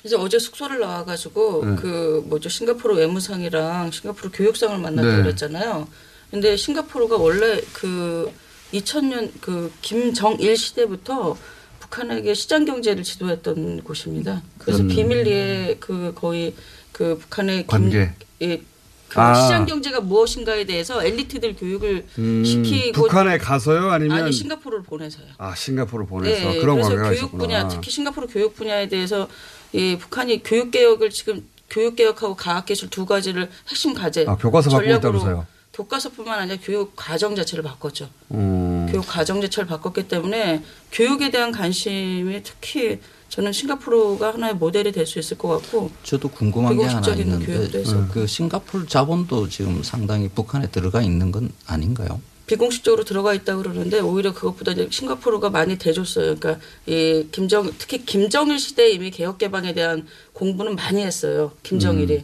이제 어제 숙소를 나와가지고 네. 그 뭐죠 싱가포르 외무상이랑 싱가포르 교육상을 만나기로 네. 했잖아요. 근데 싱가포르가 원래 그 이천 년 그 김정일 시대부터 북한에게 시장 경제를 지도했던 곳입니다. 그래서 음. 비밀리에 그 거의 그 북한의 관계. 김, 예, 그 아. 시장 경제가 무엇인가에 대해서 엘리트들 교육을 음. 시키고 북한에 가서요 아니면 아니 싱가포르를 보내서요. 아 싱가포르를 보내서 네, 그런 그래서 교육 있었구나. 분야 특히 싱가포르 교육 분야에 대해서 예, 북한이 교육 개혁을 지금 교육 개혁하고 과학 기술 두 가지를 핵심 과제 아, 교과서 바꾸고 있다면서요. 교과서뿐만 아니라 교육 과정 자체를 바꿨죠. 음. 교육 과정 자체를 바꿨기 때문에 교육에 대한 관심이 특히 저는 싱가포르가 하나의 모델이 될 수 있을 것 같고. 저도 궁금한 게 하나 있는데 그 싱가포르 자본도 지금 상당히 북한에 들어가 있는 건 아닌가요? 비공식적으로 들어가 있다고 그러는데 오히려 그것보다 싱가포르가 많이 대줬어요. 그러니까 이 김정 특히 김정일 시대에 이미 개혁개방에 대한 공부는 많이 했어요. 김정일이. 음.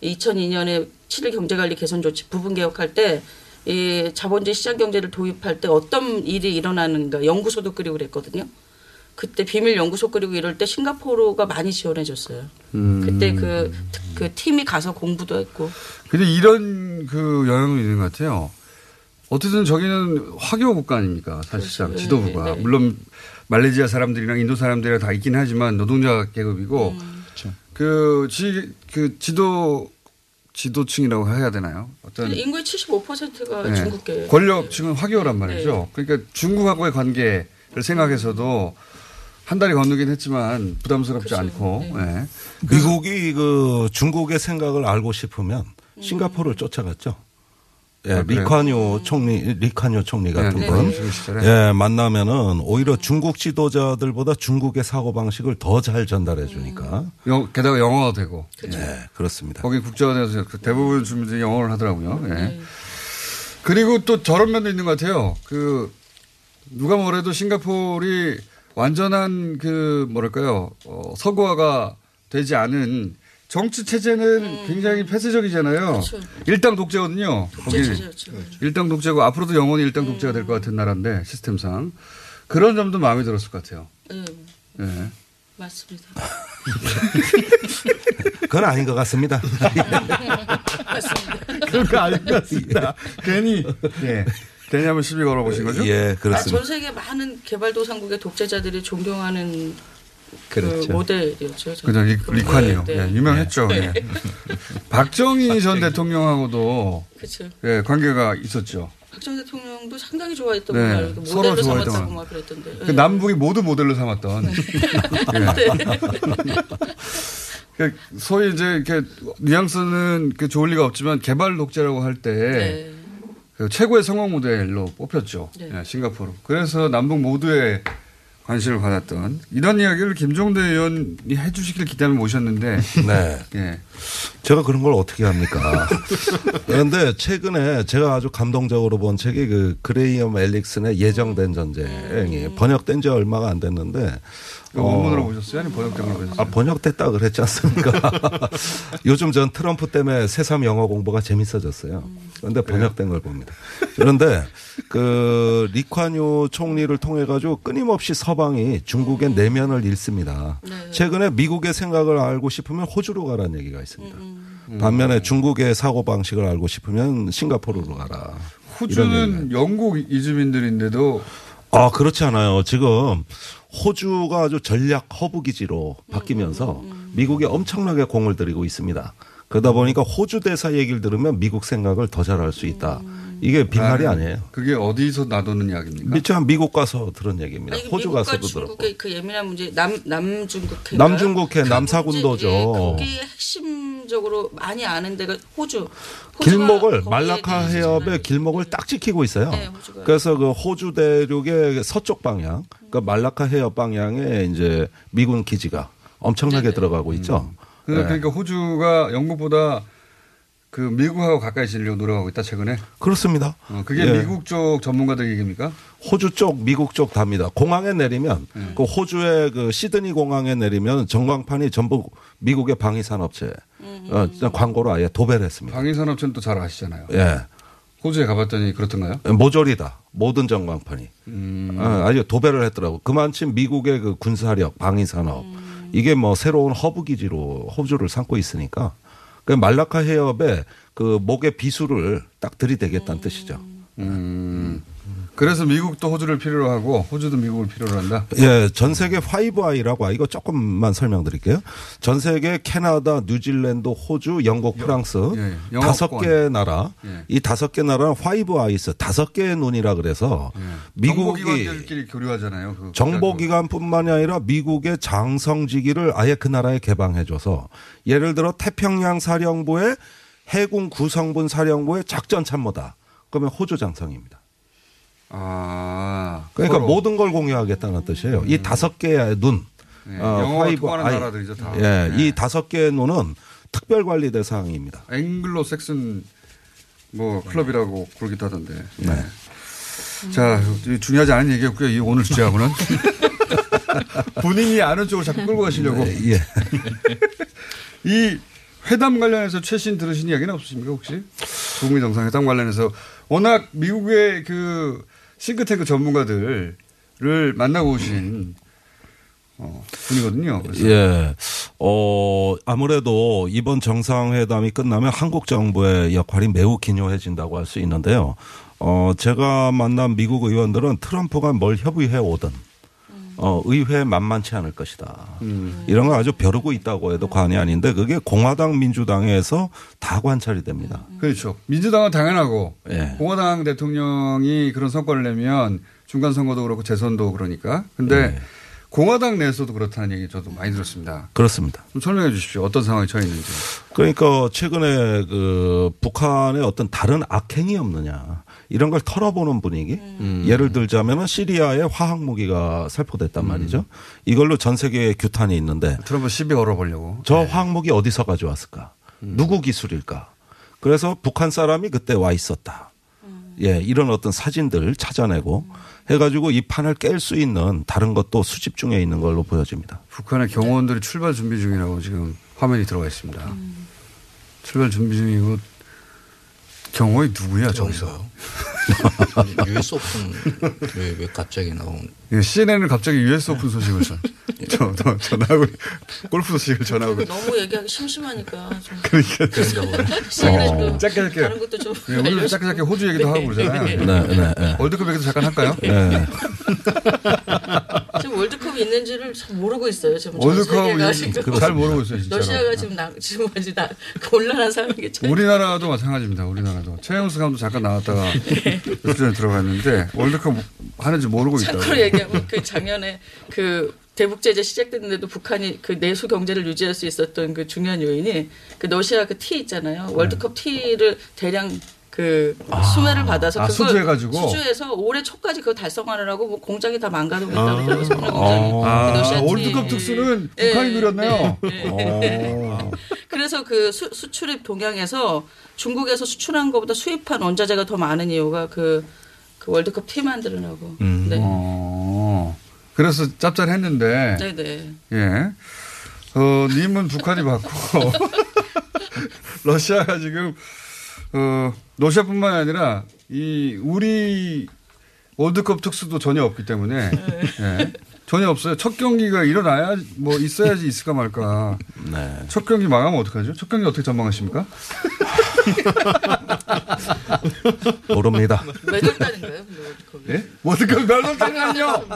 이천이 년에 칠 일 경제관리 개선 조치 부분 개혁할 때 이 자본주의 시장 경제를 도입할 때 어떤 일이 일어나는가 연구소도 끓이고 그랬거든요. 그때 비밀 연구소 끓이고 이럴 때 싱가포르가 많이 지원해 줬어요. 음. 그때 그, 그 팀이 가서 공부도 했고. 근데 이런 그 영향도 있는 것 같아요. 어쨌든 저기는 화교 국가 아닙니까 사실상 그렇죠. 지도부가. 네, 네. 물론 말레이시아 사람들이랑 인도 사람들이랑 다 있긴 하지만 노동자 계급이고 음. 그, 지, 그 지도 지도층이라고 해야 되나요? 어떤 인구의 칠십오 퍼센트가 네. 중국계. 권력층은 화교란 말이죠. 네. 그러니까 중국하고의 관계를 생각해서도 한 달이 건너긴 했지만 부담스럽지 그렇죠. 않고. 네. 네. 미국이 그 중국의 생각을 알고 싶으면 음. 싱가포르를 쫓아갔죠. 예, 아, 리카뇨 음. 총리, 리카뇨 총리 같은 네, 분. 네. 예, 만나면은 오히려 중국 지도자들보다 중국의 사고방식을 더 잘 전달해 주니까. 음. 게다가 영어가 되고. 그렇죠. 예, 그렇습니다. 거기 국제관에서 대부분 주민들이 영어를 하더라고요. 예. 네. 그리고 또 저런 면도 있는 것 같아요. 그, 누가 뭐래도 싱가포르이 완전한 그, 뭐랄까요. 어, 서구화가 되지 않은 정치 체제는 음. 굉장히 폐쇄적이잖아요. 그렇죠. 일당 독재거든요. 독재 체제였죠. 일당 독재고 앞으로도 영원히 일당 음. 독재가 될 것 같은 나라인데 시스템상. 그런 점도 마음에 들었을 것 같아요. 음. 네. 맞습니다. 그건 아닌 것 같습니다. 맞습니다. 그건 아닌 것 같습니다. 괜히. 네. 괜히 한번 시비 걸어보신 거죠? 예, 그렇습니다. 아, 전 세계 많은 개발도상국의 독재자들이 존경하는 그렇죠. 그 모델이었죠. 그죠. 리칸이요. 네. 네. 유명했죠. 네. 네. 박정희 전 대통령하고도 그렇죠. 예, 관계가 있었죠. 박정희 대통령도 상당히 좋아했던 네. 모델로 서로 삼았다고 막 그랬던데. 그 네. 남북이 모두 모델로 삼았던. 네. 네. 그러니까 소위 이제 이렇게 뉘앙스는 그 좋을 리가 없지만 개발 독재라고 할 때 네. 그 최고의 성공 모델로 뽑혔죠. 네. 네. 싱가포르. 그래서 남북 모두의 관심을 받았던 이런 이야기를 김종대 의원이 해 주시길 기대하며 모셨는데. 네. 예. 제가 그런 걸 어떻게 합니까? 그런데 최근에 제가 아주 감동적으로 본 책이 그 그레이엄 엘릭슨의 예정된 전쟁이 음. 번역된 지 얼마가 안 됐는데. 원문으로 어, 보셨어요? 아니면 번역된 걸로 보셨어요? 아, 번역됐다 그랬지 않습니까? 요즘 전 트럼프 때문에 새삼 영어 공부가 재밌어졌어요. 그런데 번역된 걸 봅니다. 그런데 그 리콴유 총리를 통해 가지고 끊임없이 서방이 중국의 내면을 읽습니다. 네. 최근에 미국의 생각을 알고 싶으면 호주로 가라는 얘기가 있습니다. 음. 반면에 중국의 사고방식을 알고 싶으면 싱가포르로 가라. 호주는 영국 이주민들인데도. 아, 그렇지 않아요. 지금 호주가 아주 전략 허브 기지로 바뀌면서 미국에 엄청나게 공을 들이고 있습니다. 그러다 보니까 호주 대사 얘기를 들으면 미국 생각을 더 잘할 수 있다. 이게 빈말이 아니, 아니에요. 그게 어디서 나도는 이야기입니까? 미처 미국 가서 들은 얘기입니다. 아니, 호주 가서도 들었고. 미국과 중국의 그 예민한 문제, 남, 남중국해. 남중국해, 남사군도죠. 예, 거기에 핵심적으로 많이 아는 데가 호주. 길목을, 말라카 해협의 길목을 딱 지키고 있어요. 네, 그래서 그 호주 대륙의 서쪽 방향, 그러니까 말라카 해협 방향에 이제 미군 기지가 엄청나게 네네. 들어가고 있죠. 음. 그러니까 네. 호주가 영국보다 그 미국하고 가까이 지내려고 노력하고 있다 최근에. 그렇습니다. 어, 그게 예. 미국 쪽 전문가들 얘기입니까? 호주 쪽, 미국 쪽 답니다. 공항에 내리면 음. 그 호주의 그 시드니 공항에 내리면 전광판이 전부 미국의 방위산업체 어, 광고로 아예 도배를 했습니다. 방위산업체는 또 잘 아시잖아요. 예. 호주에 가봤더니 그렇던가요? 모조리다. 모든 전광판이 음. 아, 아주 도배를 했더라고. 그만큼 미국의 그 군사력, 방위산업 음. 이게 뭐 새로운 허브 기지로 호주를 삼고 있으니까. 그 말라카 해협에 그 목의 비수를 딱 들이대겠다는 음. 뜻이죠. 음. 그래서 미국도 호주를 필요로 하고 호주도 미국을 필요로 한다. 예, 전 세계 파이브 아이라고 이거 조금만 설명드릴게요. 전 세계 캐나다, 뉴질랜드, 호주, 영국, 프랑스 다섯 예, 개 나라 예. 이 다섯 개 나라는 파이브 아이스 다섯 개의 눈이라 그래서 예. 미국이 정보기관들끼리 교류하잖아요. 그 정보기관뿐만이 아니라 미국의 장성지기를 아예 그 나라에 개방해줘서 예를 들어 태평양 사령부의 해군 구성분 사령부의 작전 참모다. 그러면 호주 장성입니다. 아, 그러니까 서로. 모든 걸 공유하겠다는 뜻이에요. 음. 이 다섯 개의 눈, 네, 어, 영어가 통하는 나라들이죠 다. 예, 네. 이 다섯 개의 눈은 특별관리 대상입니다. 앵글로색슨 뭐 클럽이라고 그러기도 하던데. 네. 음. 자, 중요하지 않은 얘기였고요. 이 오늘 주제하고는 본인이 아는 쪽을 자꾸 끌고 가시려고. 네, 예. 이 회담 관련해서 최신 들으신 이야기는 없으십니까 혹시? 북미 정상회담 관련해서 워낙 미국의 그 싱크탱크 전문가들을 만나고 오신 어, 분이거든요. 그래서. 예, 어 아무래도 이번 정상회담이 끝나면 한국 정부의 역할이 매우 기묘해진다고 할 수 있는데요. 어 제가 만난 미국 의원들은 트럼프가 뭘 협의해 오든. 어, 의회 만만치 않을 것이다. 음. 이런 걸 아주 벼르고 있다고 해도 과언이 아닌데 그게 공화당 민주당에서 다 관찰이 됩니다. 그렇죠. 민주당은 당연하고 예. 공화당 대통령이 그런 성과를 내면 중간선거도 그렇고 재선도 그러니까. 그런데 예. 공화당 내에서도 그렇다는 얘기 저도 많이 들었습니다. 그렇습니다. 좀 설명해 주십시오. 어떤 상황에 처해 있는지. 그러니까 최근에 그 북한의 어떤 다른 악행이 없느냐. 이런 걸 털어보는 분위기. 음. 예를 들자면 시리아에 화학무기가 살포됐단 음. 말이죠. 이걸로 전 세계에 규탄이 있는데. 트럼프 시비 걸어보려고. 저 네. 화학무기 어디서 가져왔을까. 음. 누구 기술일까. 그래서 북한 사람이 그때 와 있었다. 음. 예, 이런 어떤 사진들 찾아내고. 음. 해가지고 이 판을 깰 수 있는 다른 것도 수집 중에 있는 걸로 보여집니다. 북한의 경호원들이 출발 준비 중이라고 지금 화면이 들어가 있습니다. 음. 출발 준비 중이고 경호원이 누구야 저기서? 유에스 오픈 왜, 왜 갑자기 나온? 예, 씨엔엔은 갑자기 유에스 오픈 소식을 전, 전, 전, 전하고 골프 소식을 전하고. 너무 얘기하기 심심하니까. 그러니까 짧게 짧게. 다른 것도 좀. 네, 오늘 짧게 짧게 호주 얘기도 하고 그러잖아요. 네, 네, 네. 월드컵 얘기도 잠깐 할까요? 네. 지금 월드컵이 있는지를 잘 모르고 있어요. 지금 월드컵 잘 모르고 있어요. 진짜로. 러시아가 지금 나, 지금 아직 나 곤란한 상황이죠. 우리나라도 마찬가지입니다. 우리나라도 최영수 감독 잠깐 나왔다가. 그전에 들어갔는데 월드컵 하는지 모르고 있다. 참고로 얘기하면 그 작년에 그 대북 제재 시작됐는데도 북한이 그 내수 경제를 유지할 수 있었던 그 중요한 요인이 그 러시아 그 티 있잖아요. 월드컵 티를 대량 그 아. 수매를 받아서 아, 수주해가지고 수주해서 올해 초까지 그거 달성하느라고 뭐 공장이 다 망가지고 있다고 그러고 소매 공장이. 아, 아. 그 월드컵 특수는 네. 북한이 누렸네요. 네. 네. 네. 네. 네. 그래서 그 수, 수출입 동향에서 중국에서 수출한 것보다 수입한 원자재가 더 많은 이유가 그, 그 월드컵 팀 만들으려고. 음. 네. 어. 그래서 짭짤했는데. 네네. 예. 어, 님은 북한이 받고 러시아가 지금 어, 러시아뿐만 아니라 이 우리 월드컵 특수도 전혀 없기 때문에 네. 예. 전혀 없어요. 첫 경기가 일어나야 뭐 있어야지 있을까 말까. 네. 첫 경기 망하면 어떡하죠? 첫 경기 어떻게 전망하십니까? 모릅니다. 매듭단인가요? 예? 월드컵 매듭단이요?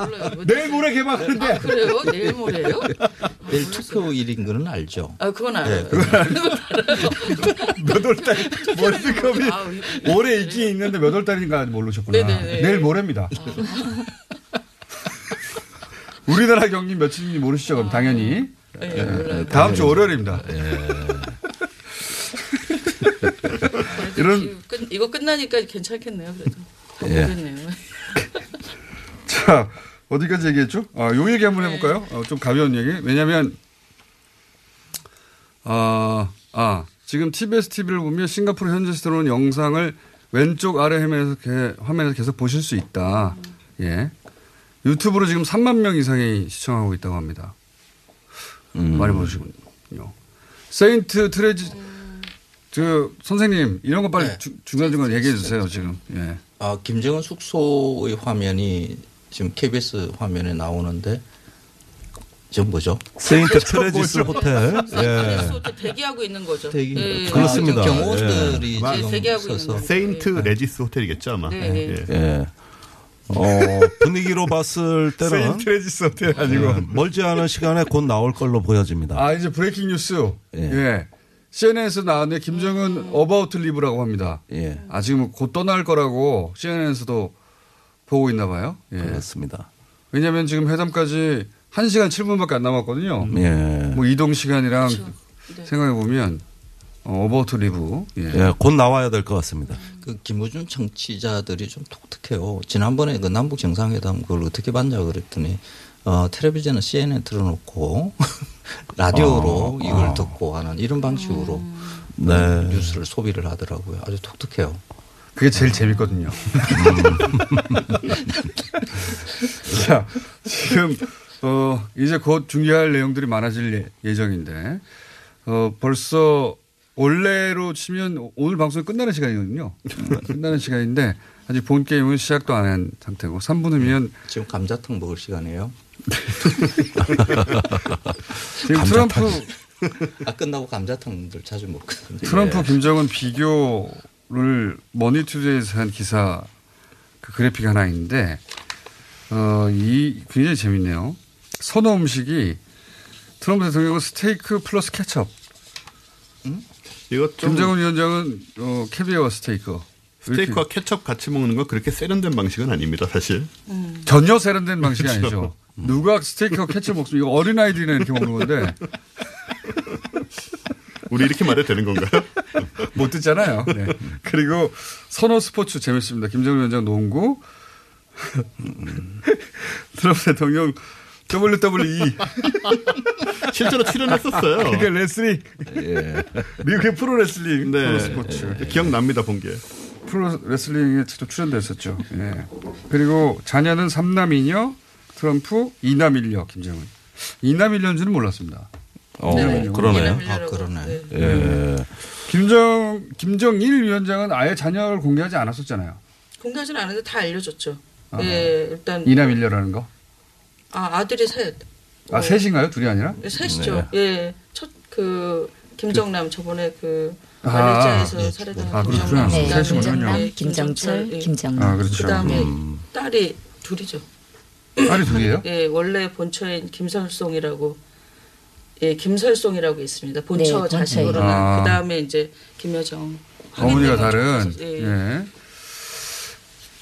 내일 모레 개막하는데. 아, 그래요? 내일 모레요? 내일 투표일인 거는 알죠. 아 그건 알아요. 몇 월 달 월드컵이 올해 있긴 있는데 몇 월 달인가 모르셨구나. 네네네. 내일 모레입니다. 아. 우리나라 경기 며칠인지 모르시죠? 그럼 당연히. 아, 네, 네. 다음 주 월요일입니다. 네. 이런 이거 끝나니까 괜찮겠네요. 그래도 모르겠네요. 네. 자 어디까지 얘기했죠? 아, 요 얘기 한번 해볼까요? 네. 어, 좀 가벼운 얘기. 왜냐하면 아, 아 지금 티비에스 티비를 보면 싱가포르 현지에서 들어온 영상을 왼쪽 아래 화면에서, 개, 화면에서 계속 보실 수 있다. 음. 예. 유튜브로 지금 삼만 명 이상이 시청하고 있다고 합니다. 음. 많이 보시군요. 세인트 트레지, 음. 저, 선생님, 이런 거 빨리 네. 주, 중간중간 얘기해 주세요, 지금. 예. 아, 김정은 숙소의 화면이 지금 케이비에스 화면에 나오는데, 저 뭐죠? 세인트 트레지스 호텔. 세인트 트레지스 호텔 대기하고 있는 거죠. 대기. 네. 그렇습니다. 경호원들이 네. 네. 대기하고 있는 거죠. 세인트 레지스 호텔이겠죠, 아마. 네. 네. 네. 네. 어, 분위기로 봤을 때는 예, 멀지 않은 시간에 곧 나올 걸로 보여집니다. 아 이제 브레이킹 뉴스. 예. 예. 씨엔엔에서 나왔는데 김정은 음. 어바웃 리브라고 합니다. 예. 아 지금 곧 떠날 거라고 씨엔엔에서도 보고 있나 봐요. 예. 그렇습니다. 왜냐하면 지금 회담까지 한 시간 칠 분밖에 안 남았거든요. 예. 뭐 이동 시간이랑 그렇죠. 네. 생각해 보면 어바웃 리브. 예. 예, 곧 나와야 될 것 같습니다. 그 김우준 청취자들이 좀 독특해요. 지난번에 그 남북 정상회담 그걸 어떻게 봤냐 그랬더니 어, 텔레비전은 씨엔엔 틀어놓고 라디오로 아, 이걸 아. 듣고 하는 이런 방식으로 음. 네. 뉴스를 소비를 하더라고요. 아주 독특해요. 그게 제일 재밌거든요. 자, 지금 어, 이제 곧 중요할 내용들이 많아질 예정인데 어, 벌써 원래로 치면 오늘 방송이 끝나는 시간이거든요. 끝나는 시간인데 아직 본 게임은 시작도 안 한 상태고 삼 분 후면 지금 감자탕 먹을 시간이에요. 지금 감자탕. 트럼프 아 끝나고 감자탕들 자주 먹거든요. 트럼프 예. 김정은 비교를 머니투데이에서 한 기사 그 그래픽 하나 있는데 어, 이 굉장히 재밌네요. 선호 음식이 트럼프 대통령은 스테이크 플러스 케첩. 음? 김정은 위원장은 어, 캐비어와 스테이크. 스테이크와 이렇게. 케첩 같이 먹는 건 그렇게 세련된 방식은 아닙니다, 사실. 음. 전혀 세련된 방식이 그렇죠. 아니죠. 음. 누가 스테이크와 케첩 먹으면 이거 어린아이들이나 이렇게 먹는 건데. 우리 이렇게 말해도 되는 건가요? 못 듣잖아요. 네. 그리고 선호 스포츠 재밌습니다. 김정은 위원장 농구. 트럼프 대통령 더블유 더블유 이. 실제로 출연했었어요. 그러니까 레슬링. 예. 미국의 프로 레슬링. 네. 프로 스포츠. 예. 기억납니다, 본 게. 프로 레슬링에 직접 출연됐었죠. 예. 그리고 자녀는 삼남이녀, 트럼프, 이남 일녀, 김정은. 이남 일녀인지는 몰랐습니다. 어, 네. 그러네요. 아, 그러네. 네. 예. 김정, 김정일 위원장은 아예 자녀를 공개하지 않았었잖아요. 공개하지는 않았는데 다 알려줬죠. 아. 예, 일단. 이남 일녀라는 거? 아, 아들이 셋. 아, 어. 셋인가요? 둘이 아니라? 네, 셋이죠. 네. 예. 첫, 그, 김정남 그, 저번에 그, 말레이시아에서 아, 살해당한 아, 김정남. 네, 김정남, 김정철, 김정남. 아, 그렇죠. 그 다음에 음. 딸이 둘이죠. 딸이 둘이에요? 예, 원래 본처인 김설송이라고, 예, 김설송이라고 있습니다. 본처 네, 자식으로는. 아. 그 다음에 이제 김여정. 어머니가 다른. 예. 예.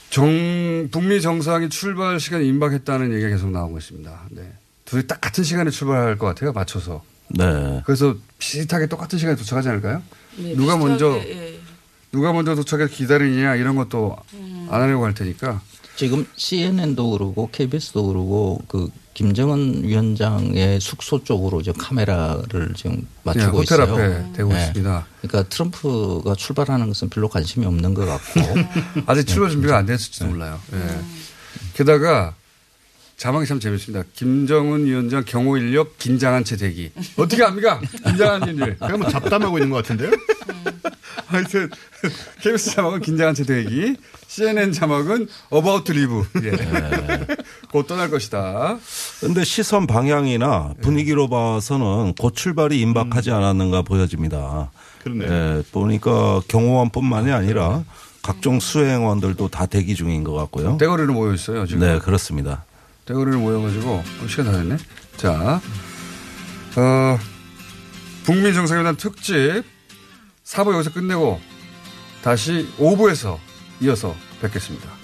정, 북미 정상이 출발 시간이 임박했다는 얘기가 계속 나오고 있습니다. 네. 둘이 딱 같은 시간에 출발할 것 같아요. 맞춰서. 네. 그래서 비슷하게 똑같은 시간에 도착하지 않을까요? 네, 누가 비슷하게, 먼저 예. 누가 먼저 도착해서 기다리냐 이런 것도 음. 안 하려고 할 테니까. 지금 씨엔엔도 그러고 케이비에스도 그러고 그 김정은 위원장의 숙소 쪽으로 이제 카메라를 지금 맞추고 네, 호텔 있어요. 호텔 앞에 대고 네. 있습니다. 그러니까 트럼프가 출발하는 것은 별로 관심이 없는 것 같고 아직 출발 준비가 안 됐을지도 네. 몰라요. 네. 게다가 자막이 참 재밌습니다. 김정은 위원장 경호 인력 긴장한 채 대기. 어떻게 합니까? 긴장한 인력. 그냥 뭐 잡담하고 있는 것 같은데요. 하여튼 케이비에스 자막은 긴장한 채 대기. 씨엔엔 자막은 about to leave. 예. 네. 곧 떠날 것이다. 그런데 시선 방향이나 분위기로 봐서는 곧 출발이 임박하지 않았는가 보여집니다. 그러네요. 예. 보니까 경호원뿐만이 아니라 각종 수행원들도 다 대기 중인 것 같고요. 대거리로 모여 있어요 지금. 네, 그렇습니다. 대거리로 모여가지고 시간 다 됐네. 자, 어, 북미 정상회담 특집 사 부 여기서 끝내고 다시 오 부에서 이어서 뵙겠습니다.